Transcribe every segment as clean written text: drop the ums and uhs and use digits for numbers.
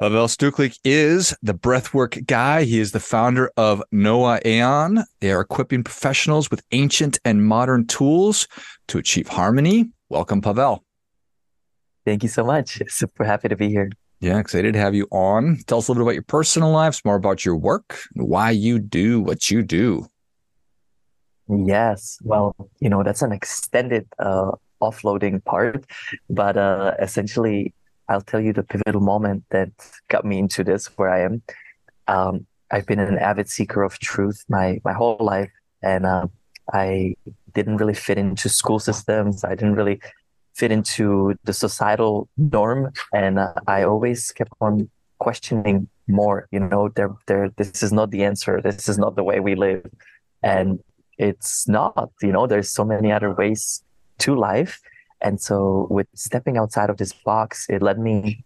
Pavel Stuchlik is the breathwork guy. He is the founder of NOA AON. They are equipping professionals with ancient and modern tools to achieve harmony. Welcome, Pavel. Thank you so much. Super happy to be here. Yeah, excited to have you on. Tell us a little bit about your personal life, more about your work, why you do what you do. Yes. Well, you know, that's an extended offloading part, but essentially, I'll tell you the pivotal moment that got me into this, where I am. I've been an avid seeker of truth my whole life, and I didn't really fit into school systems. I didn't really fit into the societal norm, and I always kept on questioning more. You know, this is not the answer. This is not the way we live, and it's not. You know, there's so many other ways to life. And so with stepping outside of this box, it led me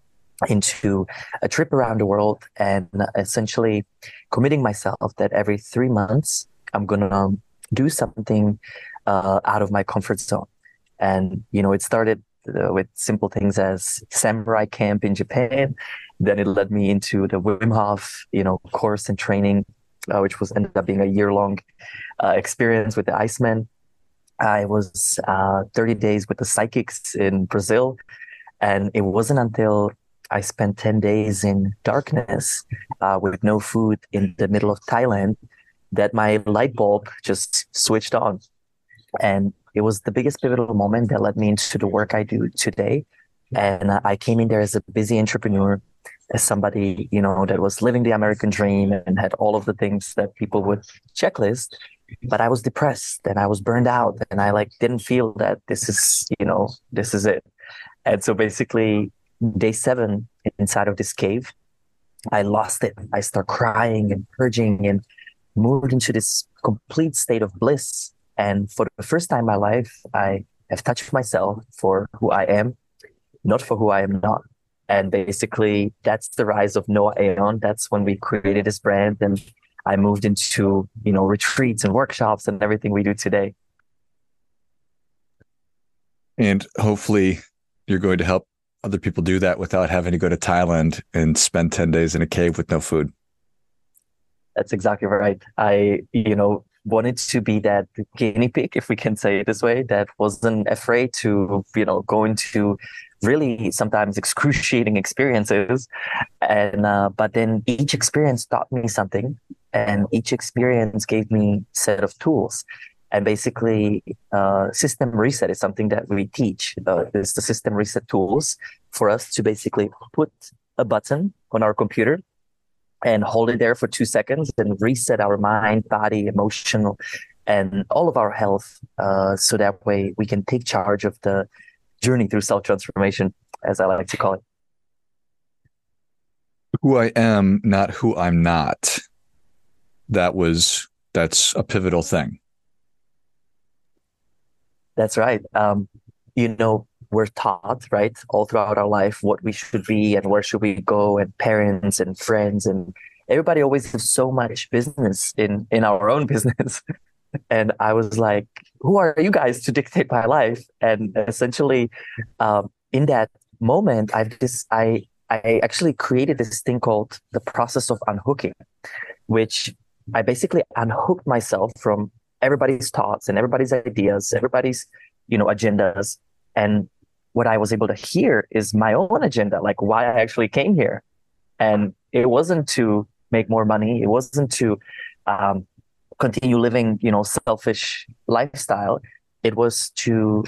into a trip around the world and essentially committing myself that every 3 months, I'm going to do something out of my comfort zone. And, you know, it started with simple things as samurai camp in Japan. Then it led me into the Wim Hof, you know, course and training, which was ended up being a year-long experience with the Iceman. I was 30 days with the psychics in Brazil, and it wasn't until I spent 10 days in darkness with no food in the middle of Thailand that my light bulb just switched on. And it was the biggest pivotal moment that led me into the work I do today. And I came in there as a busy entrepreneur, as somebody, you know, that was living the American dream and had all of the things that people would checklist. But I was depressed and I was burned out, and I didn't feel that this is it. And so basically day 7 inside of this cave, I lost it. I start crying and purging and moved into this complete state of bliss. And for the first time in my life, I have touched myself for who I am, not for who I am not. And basically that's the rise of NOA AON. That's when we created this brand, and I moved into, you know, retreats and workshops and everything we do today. And hopefully you're going to help other people do that without having to go to Thailand and spend 10 days in a cave with no food. That's exactly right. I, you know, wanted to be that guinea pig, if we can say it this way, that wasn't afraid to, you know, go into really sometimes excruciating experiences. And but then each experience taught me something. And each experience gave me a set of tools. And basically, system reset is something that we teach. It's the system reset tools for us to basically put a button on our computer and hold it there for 2 seconds and reset our mind, body, emotional, and all of our health. So that way we can take charge of the journey through self-transformation, as I like to call it. Who I am, not who I'm not. That's a pivotal thing. That's right. You know, we're taught, right, all throughout our life what we should be and where should we go, and parents and friends and everybody always has so much business in our own business. And I was like, who are you guys to dictate my life? And essentially, in that moment, I actually created this thing called the process of unhooking, which I basically unhooked myself from everybody's thoughts and everybody's ideas, everybody's, you know, agendas. And what I was able to hear is my own agenda, like why I actually came here. And it wasn't to make more money. It wasn't to continue living, you know, selfish lifestyle. It was to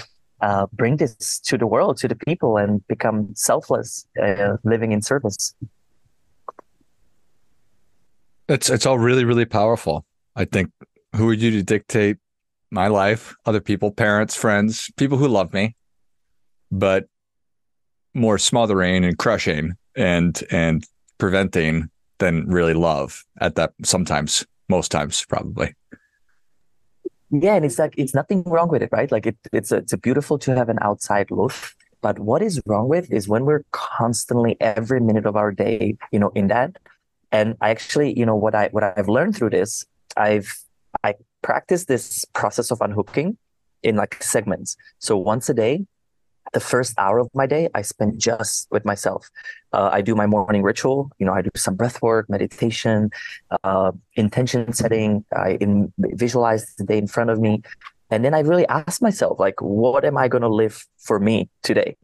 bring this to the world, to the people, and become selfless, living in service. It's all really, really powerful. I think, who are you to dictate my life? Other people, parents, friends, people who love me, but more smothering and crushing and preventing than really love at that sometimes, most times probably. Yeah. And it's like, it's nothing wrong with it, right? Like it's beautiful to have an outside look. But what is wrong with is when we're constantly every minute of our day, you know, in that. And I actually, you know, what I've learned through this, I practice this process of unhooking in like segments. So once a day, The first hour of my day, I spend just with myself. I do my morning ritual. You know, I do some breath work, meditation, intention setting. I visualize the day in front of me. And then I really ask myself, like, what am I going to live for me today?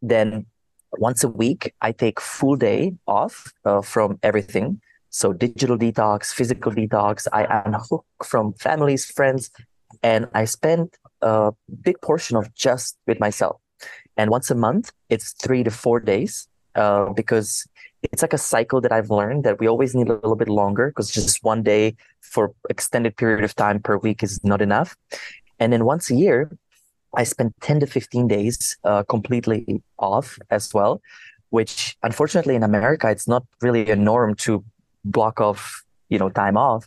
Then once a week, I take full day off from everything. So digital detox, physical detox. I unhook from families, friends, and I spend a big portion of just with myself. And once a month, it's 3 to 4 days because it's like a cycle that I've learned that we always need a little bit longer, because just one day for extended period of time per week is not enough. And then once a year, I spend 10 to 15 days completely off as well, which unfortunately in America, it's not really a norm to block off, you know, time off.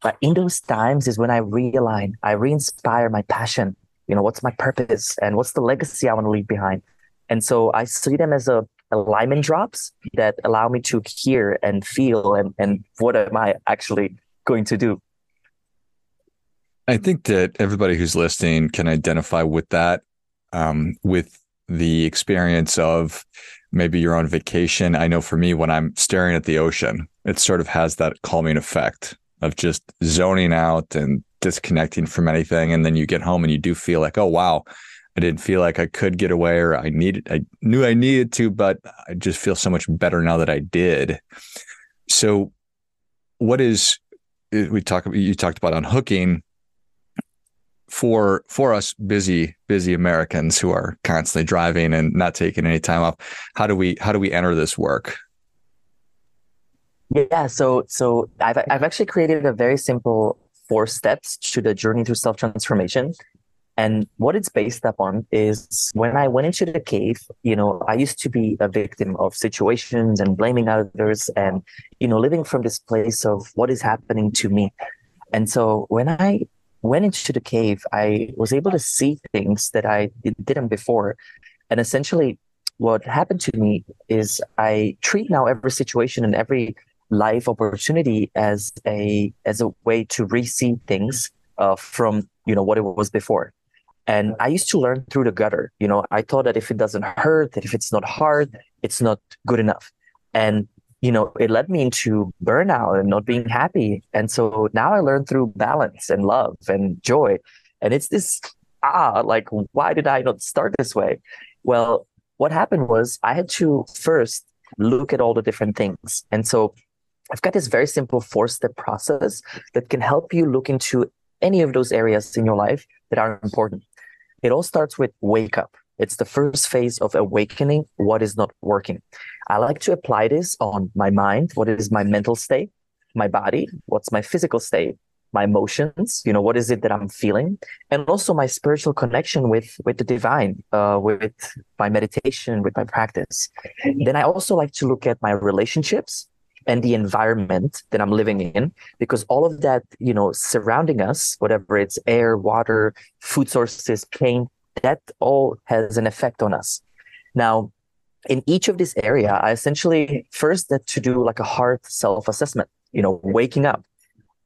But in those times is when I realign, I re-inspire my passion. You know, what's my purpose and what's the legacy I want to leave behind? And so I see them as a alignment drops that allow me to hear and feel and what am I actually going to do? I think that everybody who's listening can identify with that, with the experience of maybe you're on vacation. I know for me, when I'm staring at the ocean, it sort of has that calming effect of just zoning out and disconnecting from anything. And then you get home and you do feel like, oh, wow, I didn't feel like I could get away, or I knew I needed to, but I just feel so much better now that I did. So what is, you talked about unhooking for us busy Americans who are constantly driving and not taking any time off. How do we enter this work? Yeah, so I've actually created a very simple 4 steps to the journey through self-transformation. And what it's based upon is when I went into the cave, you know, I used to be a victim of situations and blaming others and, you know, living from this place of what is happening to me. And so when I went into the cave, I was able to see things that I didn't before. And essentially what happened to me is I treat now every situation and every life opportunity as a way to re-see things from, you know, what it was before. And I used to learn through the gutter. You know, I thought that if it doesn't hurt, that if it's not hard, it's not good enough. And, you know, it led me into burnout and not being happy. And so now I learn through balance and love and joy. And it's this, like, why did I not start this way? Well, what happened was I had to first look at all the different things. And so I've got this very simple 4-step process that can help you look into any of those areas in your life that are important. It all starts with wake up. It's the first phase of awakening what is not working. I like to apply this on my mind. What is my mental state? My body? What's my physical state? My emotions? You know, what is it that I'm feeling? And also my spiritual connection with the divine, with my meditation, with my practice. Then I also like to look at my relationships and the environment that I'm living in, because all of that, you know, surrounding us, whatever it's air, water, food sources, pain, that all has an effect on us. Now, in each of this area, I essentially first had to do like a hard self-assessment, you know, waking up.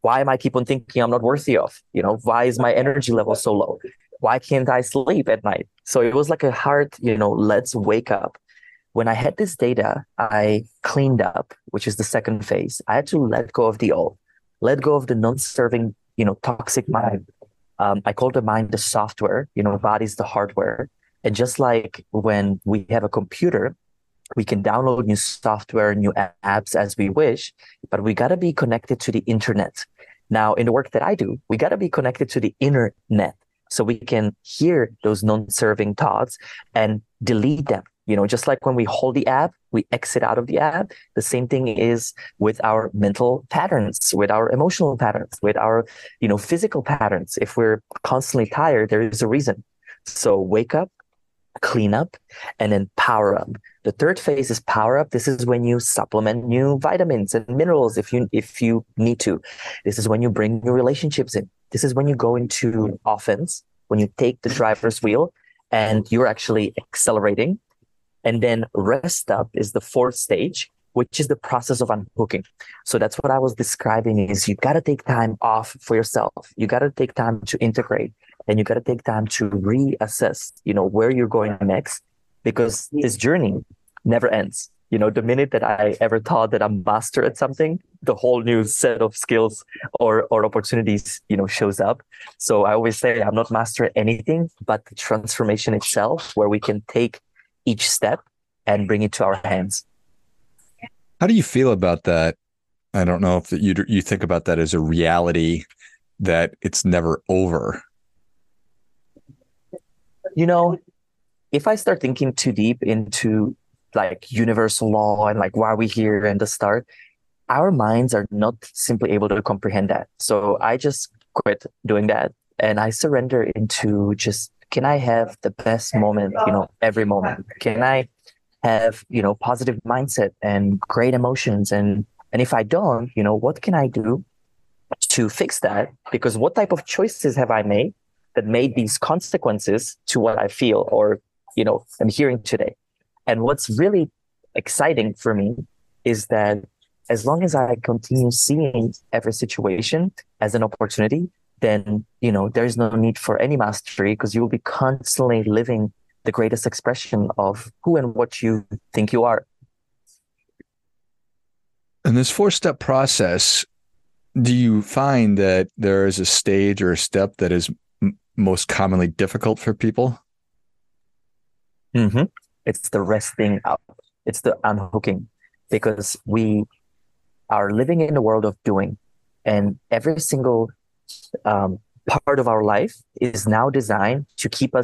Why am I keep on thinking I'm not worthy of? You know, why is my energy level so low? Why can't I sleep at night? So it was like a hard, you know, let's wake up. When I had this data, I cleaned up, which is the second phase. I had to let go of the old, let go of the non-serving, you know, toxic mind. I call the mind the software, you know, body's the hardware. And just like when we have a computer, we can download new software, new apps as we wish, but we got to be connected to the internet. Now, in the work that I do, we got to be connected to the inner net so we can hear those non-serving thoughts and delete them. You know, just like when we hold the app, we exit out of the app. The same thing is with our mental patterns, with our emotional patterns, with our, you know, physical patterns. If we're constantly tired, there is a reason. So wake up, clean up, and then power up. The third phase is power up. This is when you supplement new vitamins and minerals if you need to. This is when you bring new relationships in. This is when you go into offense, when you take the driver's wheel and you're actually accelerating. And then rest up is the 4th stage, which is the process of unhooking. So that's what I was describing is you got to take time off for yourself. You got to take time to integrate. and you got to take time to reassess, where you're going next, because this journey never ends. The minute that I ever thought that I'm master at something, the whole new set of skills or opportunities, shows up. So I always say I'm not master at anything, but the transformation itself, where we can take each step and bring it to our hands. How do you feel about that? I don't know if you think about that as a reality that it's never over. If I start thinking too deep into universal law and why are we here and the start, our minds are not simply able to comprehend that. So I just quit doing that and I surrender into just, can I have the best moment, every moment? Can I have, positive mindset and great emotions? And if I don't, what can I do to fix that? Because what type of choices have I made that made these consequences to what I feel or, I'm hearing today? And what's really exciting for me is that as long as I continue seeing every situation as an opportunity, then, there is no need for any mastery, because you will be constantly living the greatest expression of who and what you think you are. In this four-step process, do you find that there is a stage or a step that is most commonly difficult for people? Mm-hmm. It's the resting up. It's the unhooking, because we are living in the world of doing, and every single part of our life is now designed to keep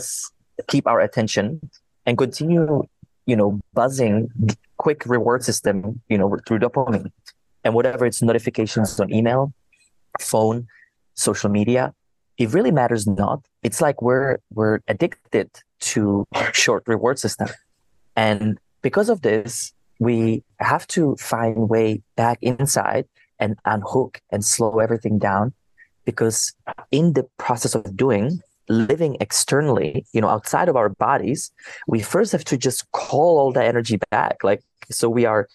our attention and continue, buzzing quick reward system, through dopamine and whatever it's notifications on email, phone, social media. It really matters not. It's like we're addicted to short reward system. And because of this, we have to find way back inside and unhook and slow everything down, because in the process of doing, living externally, outside of our bodies, we first have to just call all the energy back. So we are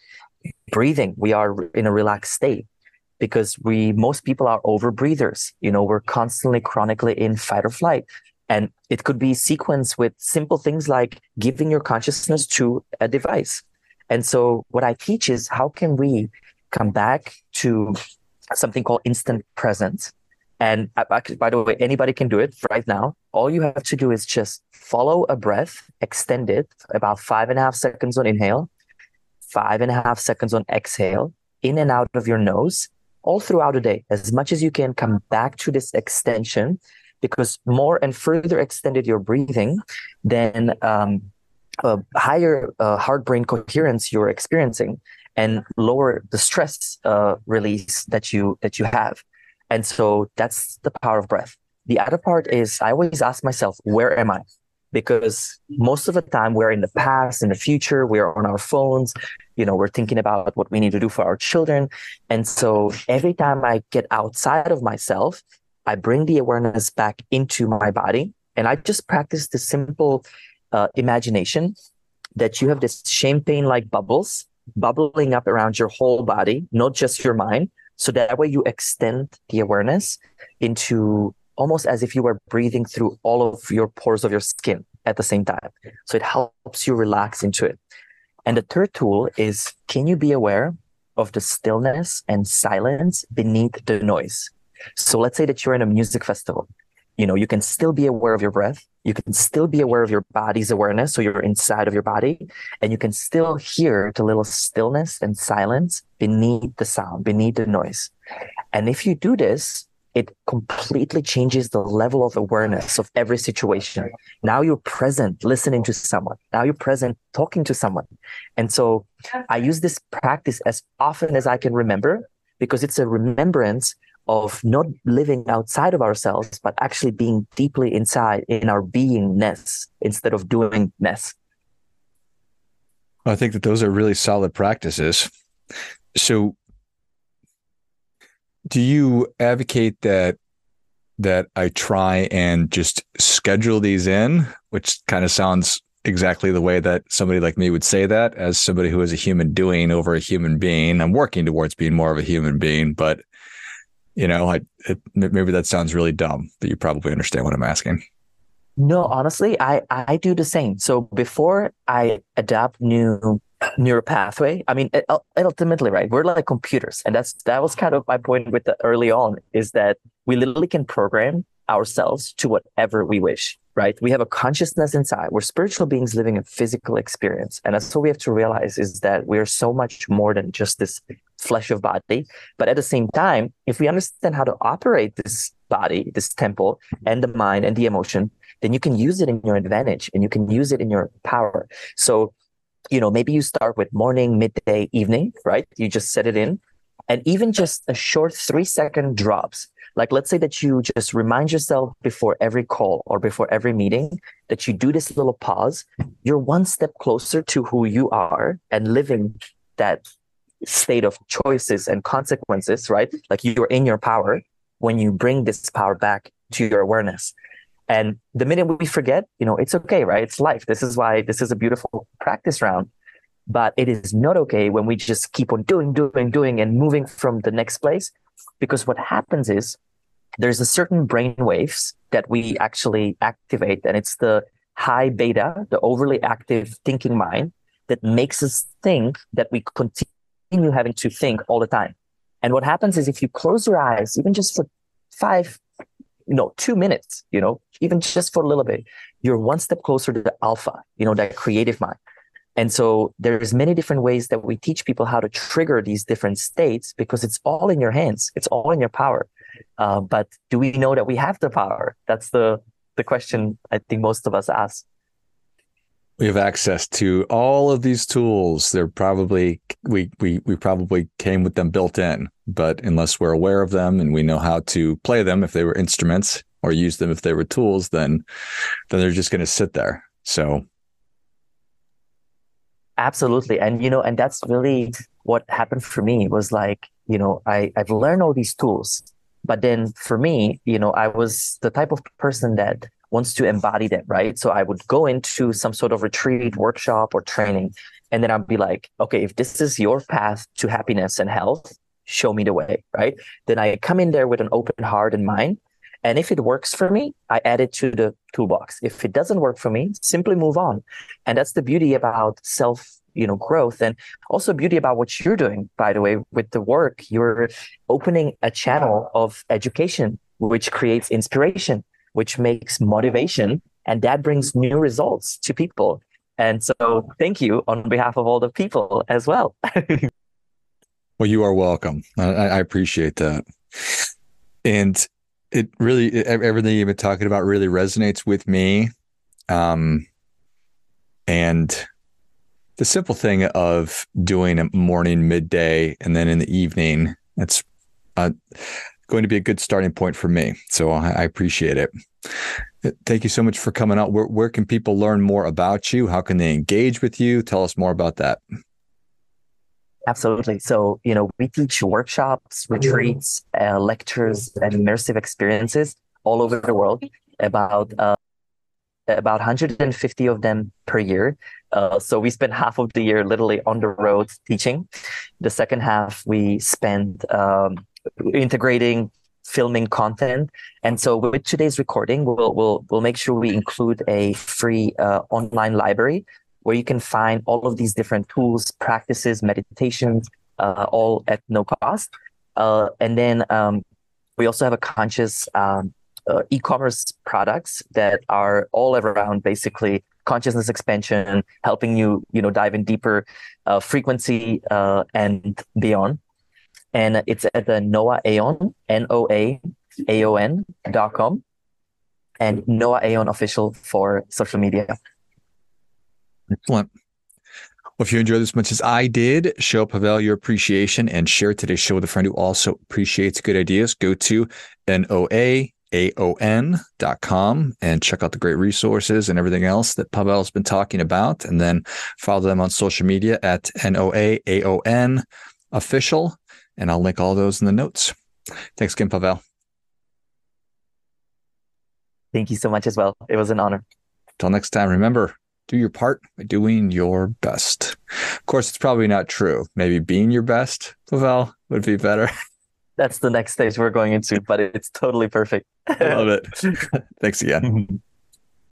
breathing, we are in a relaxed state, because most people are over breathers. We're constantly chronically in fight or flight. And it could be sequenced with simple things like giving your consciousness to a device. And so what I teach is, how can we come back to something called instant presence? And by the way, anybody can do it right now. All you have to do is just follow a breath, extend it about 5.5 seconds on inhale, 5.5 seconds on exhale, in and out of your nose, all throughout the day. As much as you can, come back to this extension, because more and further extended your breathing, then higher heart-brain coherence you're experiencing, and lower the stress release that you have. And so that's the power of breath. The other part is, I always ask myself, where am I? Because most of the time we're in the past, in the future, we're on our phones, we're thinking about what we need to do for our children. And so every time I get outside of myself, I bring the awareness back into my body, and I just practice the simple imagination that you have this champagne-like bubbles bubbling up around your whole body, not just your mind. So that way you extend the awareness into almost as if you were breathing through all of your pores of your skin at the same time. So it helps you relax into it. And the third tool is, can you be aware of the stillness and silence beneath the noise? So let's say that you're in a music festival, you can still be aware of your breath. You can still be aware of your body's awareness. So you're inside of your body, and you can still hear the little stillness and silence beneath the sound, beneath the noise. And if you do this, it completely changes the level of awareness of every situation. Now you're present listening to someone. Now you're present talking to someone. And so I use this practice as often as I can remember, because it's a remembrance of not living outside of ourselves, but actually being deeply inside in our beingness instead of doingness. I think that those are really solid practices. So do you advocate that I try and just schedule these in, which kind of sounds exactly the way that somebody like me would say that, as somebody who is a human doing over a human being? I'm working towards being more of a human being, but You know, maybe that sounds really dumb, but you probably understand what I'm asking. No, honestly, I do the same. So before I adopt new neural pathway, I mean, ultimately, right, we're like computers. And that was kind of my point with the early on, is that we literally can program ourselves to whatever we wish, right? We have a consciousness inside. We're spiritual beings living a physical experience. And that's what we have to realize, is that we are so much more than just this flesh of body. But at the same time, if we understand how to operate this body, this temple, and the mind and the emotion, then you can use it in your advantage and you can use it in your power. So, you know, maybe you start with morning, midday, evening, right? You just set it in. And even just a short 3-second drops. Like, let's say that you just remind yourself before every call or before every meeting that you do this little pause. You're one step closer to who you are and living that state of choices and consequences, right? Like, you're in your power when you bring this power back to your awareness. And the minute we forget, you know, it's okay, right? It's life. This is why this is a beautiful practice round. But it is not okay when we just keep on doing and moving from the next place. Because what happens is there's a certain brain waves that we actually activate. And it's the high beta, the overly active thinking mind, that makes us think that we continue having to think all the time. And what happens is, if you close your eyes, even just for 2 minutes, you know, even just for a little bit, you're one step closer to the alpha, you know, that creative mind. And so there's many different ways that we teach people how to trigger these different states, because it's all in your hands. It's all in your power. But do we know that we have the power? That's the question I think most of us ask. We have access to all of these tools. They're probably, we probably came with them built in, but unless we're aware of them and we know how to play them, if they were instruments, or use them if they were tools, then they're just going to sit there. So. Absolutely. And, you know, and that's really what happened for me, was like, you know, I've learned all these tools, but then for me, you know, I was the type of person that wants to embody them, right? So I would go into some sort of retreat, workshop, or training, and then I'd be like, okay, if this is your path to happiness and health, show me the way, right? Then I come in there with an open heart and mind, and if it works for me, I add it to the toolbox. If it doesn't work for me, simply move on. And that's the beauty about self, you know, growth, and also beauty about what you're doing, by the way, with the work. You're opening a channel of education, which creates inspiration, which makes motivation, and that brings new results to people. And so thank you on behalf of all the people as well. Well, you are welcome. I appreciate that. And it really, everything you've been talking about really resonates with me. And the simple thing of doing a morning, midday, and then in the evening, that's going to be a good starting point for me. So I appreciate it. Thank you so much for coming out. Where can people learn more about you? How can they engage with you? Tell us more about that. Absolutely. So, you know, we teach workshops, retreats, lectures, and immersive experiences all over the world, about 150 of them per year. So we spend half of the year literally on the road teaching. The second half we spend integrating, filming content. And so with today's recording, we'll make sure we include a free online library where you can find all of these different tools, practices, meditations, all at no cost. And then we also have a conscious e-commerce products that are all around basically consciousness expansion, helping you, you know, dive in deeper frequency and beyond. And it's at the NOA AON, NOAAON.com, and NOA AON official for social media. Excellent. Well, if you enjoyed this as much as I did, show Pavel your appreciation and share today's show with a friend who also appreciates good ideas. Go to NOAAON.com and check out the great resources and everything else that Pavel's been talking about. And then follow them on social media at NOAAON official. And I'll link all those in the notes. Thanks again, Pavel. Thank you so much as well. It was an honor. Till next time, remember, do your part by doing your best. Of course, it's probably not true. Maybe being your best, Pavel, would be better. That's the next stage we're going into, but it's totally perfect. I love it. Thanks again.